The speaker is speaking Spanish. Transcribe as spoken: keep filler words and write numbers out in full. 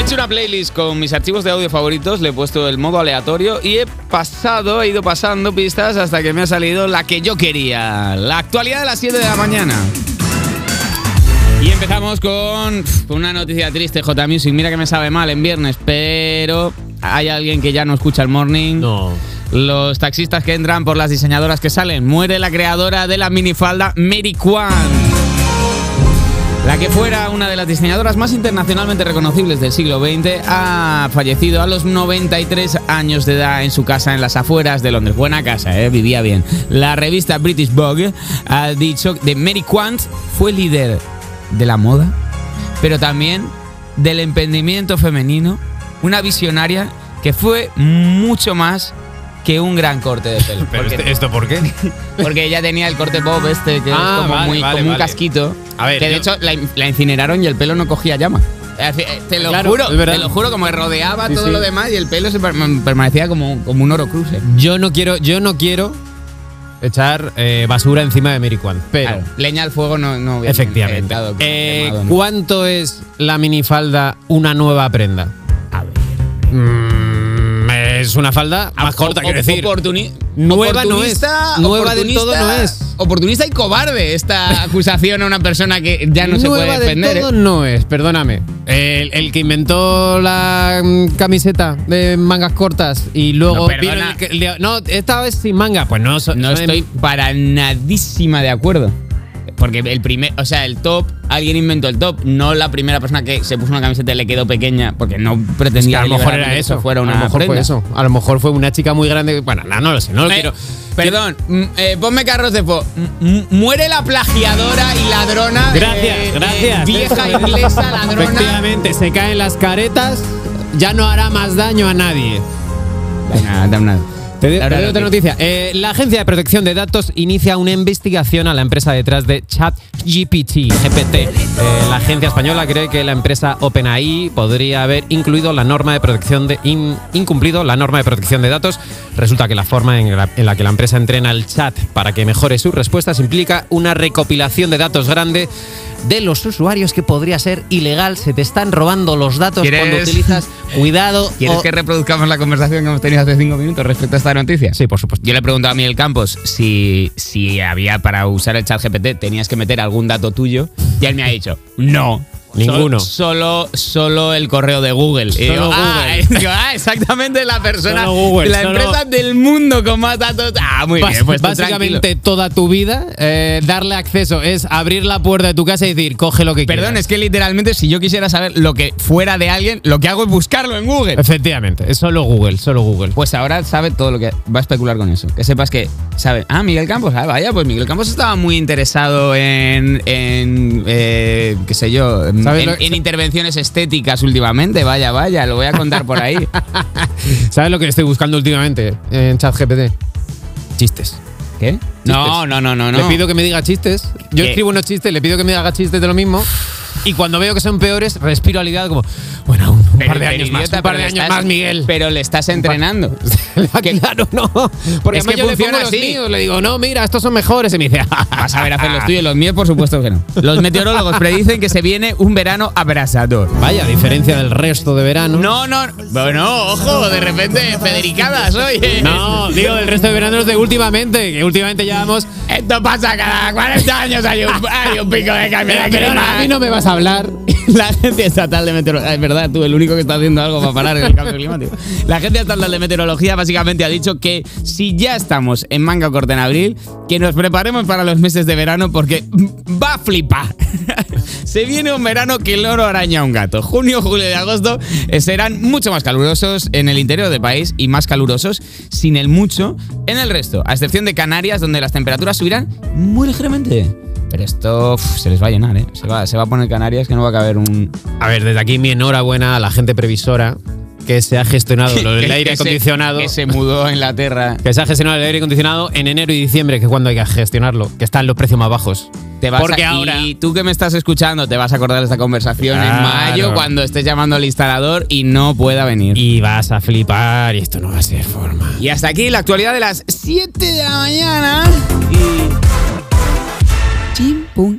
Me he hecho una playlist con mis archivos de audio favoritos, le he puesto el modo aleatorio y he pasado, he ido pasando pistas hasta que me ha salido la que yo quería. La actualidad de las siete de la mañana. Y empezamos con una noticia triste, J Music. Mira que me sabe mal en viernes, pero hay alguien que ya no escucha el morning. No. Los taxistas que entran por las diseñadoras que salen. Muere la creadora de la minifalda, Mary Quant. La que fuera una de las diseñadoras más internacionalmente reconocibles del siglo veinte ha fallecido a los noventa y tres años de edad en su casa en las afueras de Londres. Buena casa, ¿eh? Vivía bien. La revista British Vogue ha dicho que Mary Quant fue líder de la moda, pero también del emprendimiento femenino, una visionaria que fue mucho más que un gran corte de pelo. ¿Pero porque, este, esto por qué? Porque ella tenía el corte bob este, que ah, es como, vale, muy, vale, como vale. un casquito. A ver, que de yo... hecho la, la incineraron y el pelo no cogía llama. Te lo claro, juro, te lo juro, como que rodeaba sí, todo sí. lo demás y el pelo se permanecía como, como un oro cruce. Yo no quiero, yo no quiero echar eh, basura encima de Mary Quant, pero claro, leña al fuego no, no hubiera efectivamente. Quemado, eh, quemado, no. ¿Cuánto es la minifalda una nueva prenda? A ver. Mm. Es una falda más corta, quiero decir. Nueva no es. Nueva de todo no es. Oportunista y cobarde esta acusación a una persona que ya no se puede defender. Nueva de todo no es, perdóname. El, el que inventó la camiseta de mangas cortas y luego... No, vino el que, no esta vez sin manga. Pues no, so, no estoy en... para nadísima de acuerdo. Porque el primer, o sea, el top, alguien inventó el top, no la primera persona que se puso una camiseta y le quedó pequeña, porque no pretendía. Es que a lo mejor era eso, fuera una a lo mejor prenda. Fue eso. A lo mejor fue una chica muy grande. Bueno, no, no lo sé, no lo eh, quiero. Perdón, eh, ponme Carros de Po. Muere la plagiadora y ladrona. Gracias, eh, gracias. Eh, vieja inglesa ladrona. Efectivamente, se caen las caretas, ya no hará más daño a nadie. Nada, nada. Te doy otra noticia. Eh, la Agencia de Protección de Datos inicia una investigación a la empresa detrás de ChatGPT. G P T. Eh, la agencia española cree que la empresa OpenAI podría haber incluido la norma de protección de in, incumplido la norma de protección de datos. Resulta que la forma en la, en la que la empresa entrena el chat para que mejore sus respuestas implica una recopilación de datos grande de los usuarios que podría ser ilegal. Se te están robando los datos ¿Quieres? cuando utilizas. Cuidado. ¿Quieres o... que reproduzcamos la conversación que hemos tenido hace cinco minutos respecto a esta noticia? Sí, por supuesto. Yo le he preguntado a Miguel Campos si, si había, para usar el chat G P T, tenías que meter algún dato tuyo, y él me ha dicho, no. Ninguno. Solo, solo, solo el correo de Google. Solo digo, Google. Ah, digo, ah, exactamente, la persona, Google, la solo... empresa del mundo con más datos. Ah, muy Bás, bien. Pues básicamente tranquilo. Toda tu vida, eh, darle acceso es abrir la puerta de tu casa y decir, coge lo que Perdón, quieras. Perdón, es que literalmente si yo quisiera saber lo que fuera de alguien, lo que hago es buscarlo en Google. Efectivamente, es solo Google, solo Google. Pues ahora sabe todo lo que va a especular con eso. Que sepas que sabe. Ah, Miguel Campos, ah, vaya, pues Miguel Campos estaba muy interesado en, en eh, qué sé yo, en En, en intervenciones estéticas últimamente. Vaya, vaya, lo voy a contar por ahí. ¿Sabes lo que estoy buscando últimamente en ChatGPT? Chistes. ¿Qué? Chistes. No, no, no, no. Le pido que me diga chistes. Yo ¿Qué? escribo unos chistes, le pido que me haga chistes de lo mismo. Y cuando veo que son peores, respiro aliviado como, bueno, un par de años más, un par de años más, Miguel. Pero le estás entrenando. Claro, no. Porque es que yo le pongo los míos, le digo, no, mira, estos son mejores. Y me dice, vas a ver, hacer los tuyos, los míos, por supuesto que no. Los meteorólogos predicen que se viene un verano abrasador. Vaya, a diferencia del resto de verano. No, no, bueno, ojo, de repente, federicadas, oye. No, digo, del resto de veranos de últimamente, que últimamente llevamos… Esto pasa cada cuarenta años, hay un, hay un pico de cambio de clima. A mí no me vas a hablar. La Agencia Estatal de Meteorología, es verdad, tú, el único que está haciendo algo para parar el cambio climático. La Agencia Estatal de Meteorología básicamente ha dicho que si ya estamos en manga corta en abril, que nos preparemos para los meses de verano porque va a flipar. Se viene un verano que el loro araña a un gato. Junio, julio y agosto serán mucho más calurosos en el interior del país y más calurosos, sin el mucho, en el resto, a excepción de Canarias, donde las temperaturas subirán muy ligeramente. Pero esto uf, se les va a llenar, ¿eh? Se va, se va a poner Canarias que no va a caber un... A ver, desde aquí mi enhorabuena a la gente previsora que se ha gestionado lo del aire acondicionado. Se, que se mudó a Inglaterra. Que se ha gestionado el aire acondicionado en enero y diciembre, que es cuando hay que gestionarlo, que están los precios más bajos. Te vas Porque a, ahora... Y tú que me estás escuchando, te vas a acordar de esta conversación claro. en mayo, cuando estés llamando al instalador y no pueda venir. Y vas a flipar, y esto no va a ser forma. Y hasta aquí la actualidad de las siete de la mañana. Y...